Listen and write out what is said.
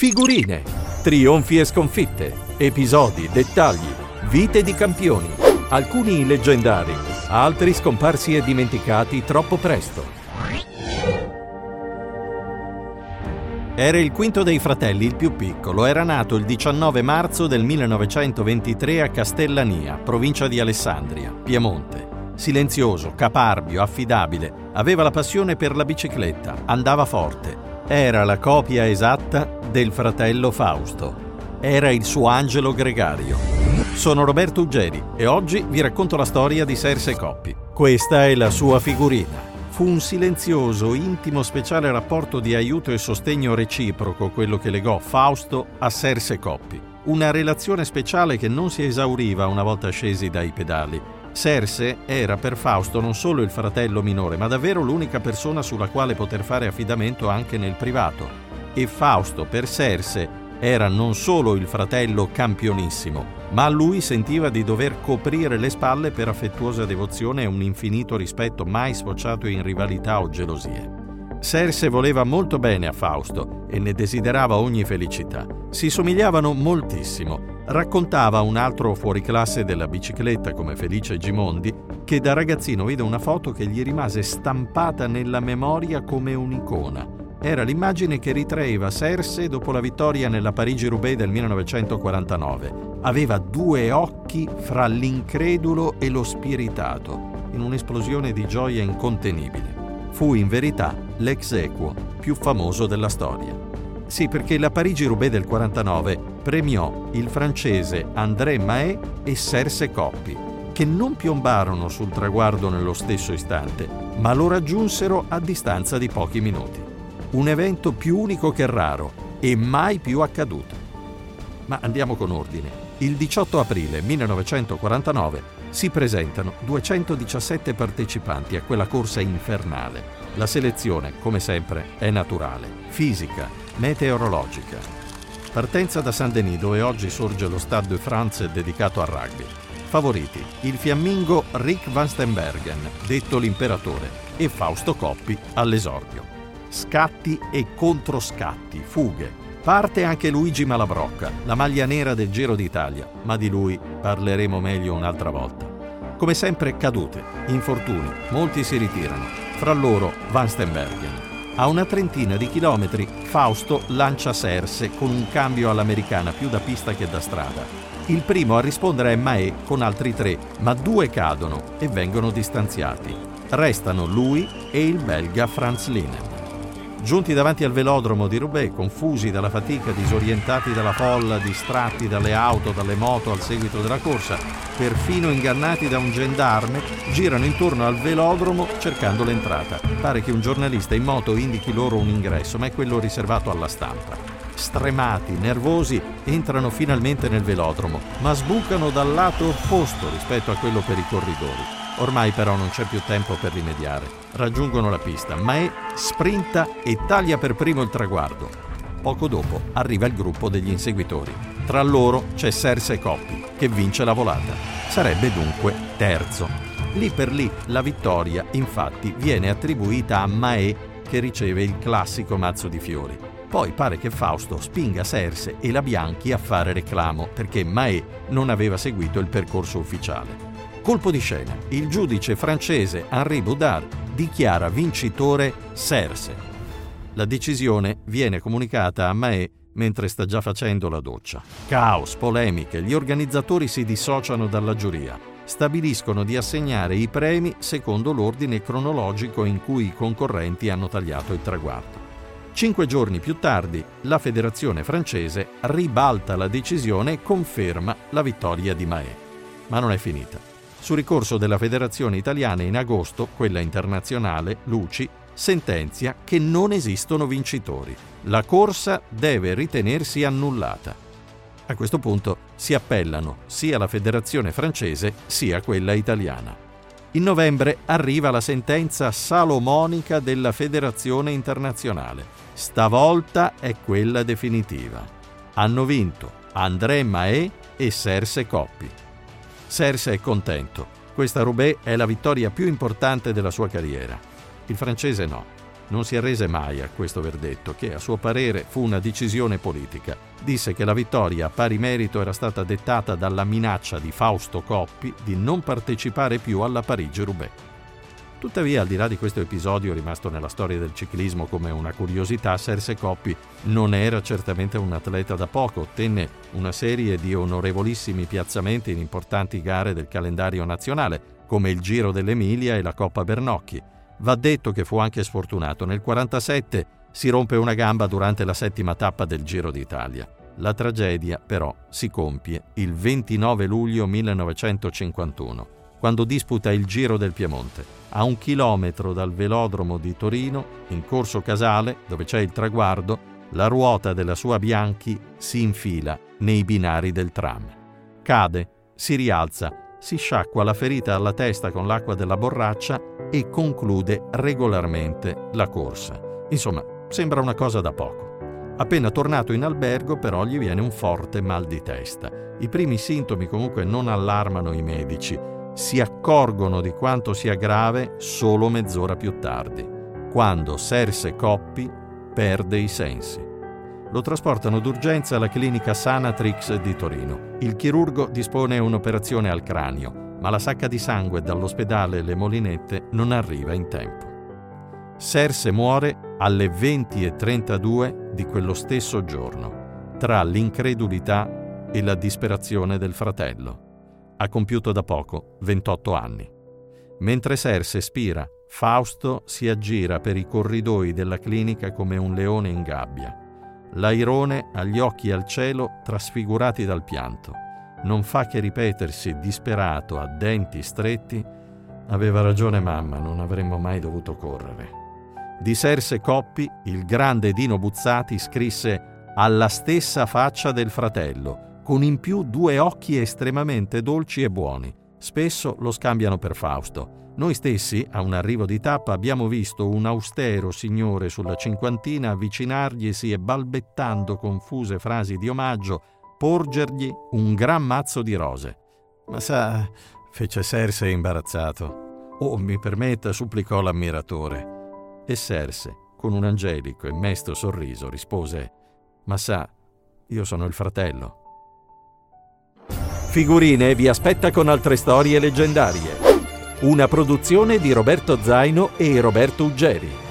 figurine, trionfi e sconfitte, episodi, dettagli, vite di campioni, alcuni leggendari, altri scomparsi e dimenticati troppo presto. Era il quinto dei fratelli, il più piccolo. Era nato il 19 marzo del 1923 a Castellania, provincia di Alessandria, Piemonte. Silenzioso, caparbio, affidabile, aveva la passione per la bicicletta, andava forte. Era la copia esatta del fratello Fausto. Era il suo angelo gregario. Sono Roberto Uggeri e oggi vi racconto la storia di Serse Coppi. Questa è la sua figurina. Fu un silenzioso, intimo, speciale rapporto di aiuto e sostegno reciproco quello che legò Fausto a Serse Coppi. Una relazione speciale che non si esauriva una volta scesi dai pedali. Serse era per Fausto non solo il fratello minore, ma davvero l'unica persona sulla quale poter fare affidamento anche nel privato. E Fausto per Serse era non solo il fratello campionissimo, ma lui sentiva di dover coprire le spalle per affettuosa devozione e un infinito rispetto mai sfociato in rivalità o gelosie. Serse voleva molto bene a Fausto e ne desiderava ogni felicità. Si somigliavano moltissimo. Raccontava un altro fuoriclasse della bicicletta come Felice Gimondi, che da ragazzino vide una foto che gli rimase stampata nella memoria come un'icona. Era l'immagine che ritraeva Serse dopo la vittoria nella Parigi-Roubaix del 1949. Aveva due occhi fra l'incredulo e lo spiritato, in un'esplosione di gioia incontenibile. Fu in verità l'ex equo più famoso della storia. Sì, perché la Parigi-Roubaix del 49 premiò il francese André Mahé e Serse Coppi, che non piombarono sul traguardo nello stesso istante, ma lo raggiunsero a distanza di pochi minuti. Un evento più unico che raro e mai più accaduto. Ma andiamo con ordine. Il 18 aprile 1949 si presentano 217 partecipanti a quella corsa infernale. La selezione, come sempre, è naturale, fisica, meteorologica. Partenza da Saint-Denis, dove oggi sorge lo Stade de France dedicato al rugby. Favoriti il fiammingo Rik Van Steenbergen, detto l'imperatore, e Fausto Coppi all'esordio. Scatti e controscatti, fughe. Parte anche Luigi Malabrocca, la maglia nera del Giro d'Italia, ma di lui parleremo meglio un'altra volta. Come sempre cadute, infortuni, molti si ritirano, fra loro Van Steenbergen. A una trentina di chilometri Fausto lancia Serse con un cambio all'americana più da pista che da strada. Il primo a rispondere è Mahé con altri tre, ma due cadono e vengono distanziati. Restano lui e il belga Franz Linem. Giunti davanti al velodromo di Roubaix, confusi dalla fatica, disorientati dalla folla, distratti dalle auto, dalle moto al seguito della corsa, perfino ingannati da un gendarme, girano intorno al velodromo cercando l'entrata. Pare che un giornalista in moto indichi loro un ingresso, ma è quello riservato alla stampa. Stremati, nervosi, entrano finalmente nel velodromo, ma sbucano dal lato opposto rispetto a quello per i corridori. Ormai però non c'è più tempo per rimediare. Raggiungono la pista, Mahé sprinta e taglia per primo il traguardo. Poco dopo arriva il gruppo degli inseguitori. Tra loro c'è Serse Coppi, che vince la volata. Sarebbe dunque terzo. Lì per lì la vittoria, infatti, viene attribuita a Mahé, che riceve il classico mazzo di fiori. Poi pare che Fausto spinga Serse e la Bianchi a fare reclamo, perché Mahé non aveva seguito il percorso ufficiale. Colpo di scena, il giudice francese Henri Boudard dichiara vincitore Serse. La decisione viene comunicata a Mahé mentre sta già facendo la doccia. Caos, polemiche, gli organizzatori si dissociano dalla giuria. Stabiliscono di assegnare i premi secondo l'ordine cronologico in cui i concorrenti hanno tagliato il traguardo. 5 giorni più tardi, la federazione francese ribalta la decisione e conferma la vittoria di Mahé. Ma non è finita. Su ricorso della Federazione Italiana in agosto, quella internazionale, l'UCI, sentenzia che non esistono vincitori. La corsa deve ritenersi annullata. A questo punto si appellano sia la Federazione francese sia quella italiana. In novembre arriva la sentenza salomonica della Federazione Internazionale. Stavolta è quella definitiva. Hanno vinto André Mahé e Serse Coppi. Serse è contento. Questa Roubaix è la vittoria più importante della sua carriera. Il francese no. Non si arrese mai a questo verdetto, che a suo parere fu una decisione politica. Disse che la vittoria a pari merito era stata dettata dalla minaccia di Fausto Coppi di non partecipare più alla Parigi-Roubaix. Tuttavia, al di là di questo episodio rimasto nella storia del ciclismo come una curiosità, Serse Coppi non era certamente un atleta da poco. Ottenne una serie di onorevolissimi piazzamenti in importanti gare del calendario nazionale, come il Giro dell'Emilia e la Coppa Bernocchi. Va detto che fu anche sfortunato. Nel 1947 si rompe una gamba durante la settima tappa del Giro d'Italia. La tragedia, però, si compie il 29 luglio 1951, quando disputa il Giro del Piemonte. A 1 chilometro dal velodromo di Torino, in Corso Casale, dove c'è il traguardo, la ruota della sua Bianchi si infila nei binari del tram. Cade, si rialza, si sciacqua la ferita alla testa con l'acqua della borraccia e conclude regolarmente la corsa. Insomma, sembra una cosa da poco. Appena tornato in albergo, però, gli viene un forte mal di testa. I primi sintomi comunque non allarmano i medici. Si accorgono di quanto sia grave solo mezz'ora più tardi, quando Serse Coppi perde i sensi. Lo trasportano d'urgenza alla clinica Sanatrix di Torino. Il chirurgo dispone un'operazione al cranio, ma la sacca di sangue dall'ospedale Le Molinette non arriva in tempo. Serse muore alle 20:32 di quello stesso giorno, tra l'incredulità e la disperazione del fratello. Ha compiuto da poco 28 anni. Mentre Serse spira, Fausto si aggira per i corridoi della clinica come un leone in gabbia. L'airone ha gli occhi al cielo trasfigurati dal pianto. Non fa che ripetersi, disperato, a denti stretti: aveva ragione mamma, non avremmo mai dovuto correre. Di Serse Coppi il grande Dino Buzzati scrisse: alla stessa faccia del fratello, con in più 2 occhi estremamente dolci e buoni. Spesso lo scambiano per Fausto. Noi stessi, a un arrivo di tappa, abbiamo visto un austero signore sulla cinquantina avvicinarglisi e, balbettando confuse frasi di omaggio, porgergli un gran mazzo di rose. «Ma sa», fece Serse imbarazzato. «Oh, mi permetta», supplicò l'ammiratore. E Serse, con un angelico e mesto sorriso, rispose: «Ma sa, io sono il fratello». Figurine vi aspetta con altre storie leggendarie. Una produzione di Roberto Zaino e Roberto Uggeri.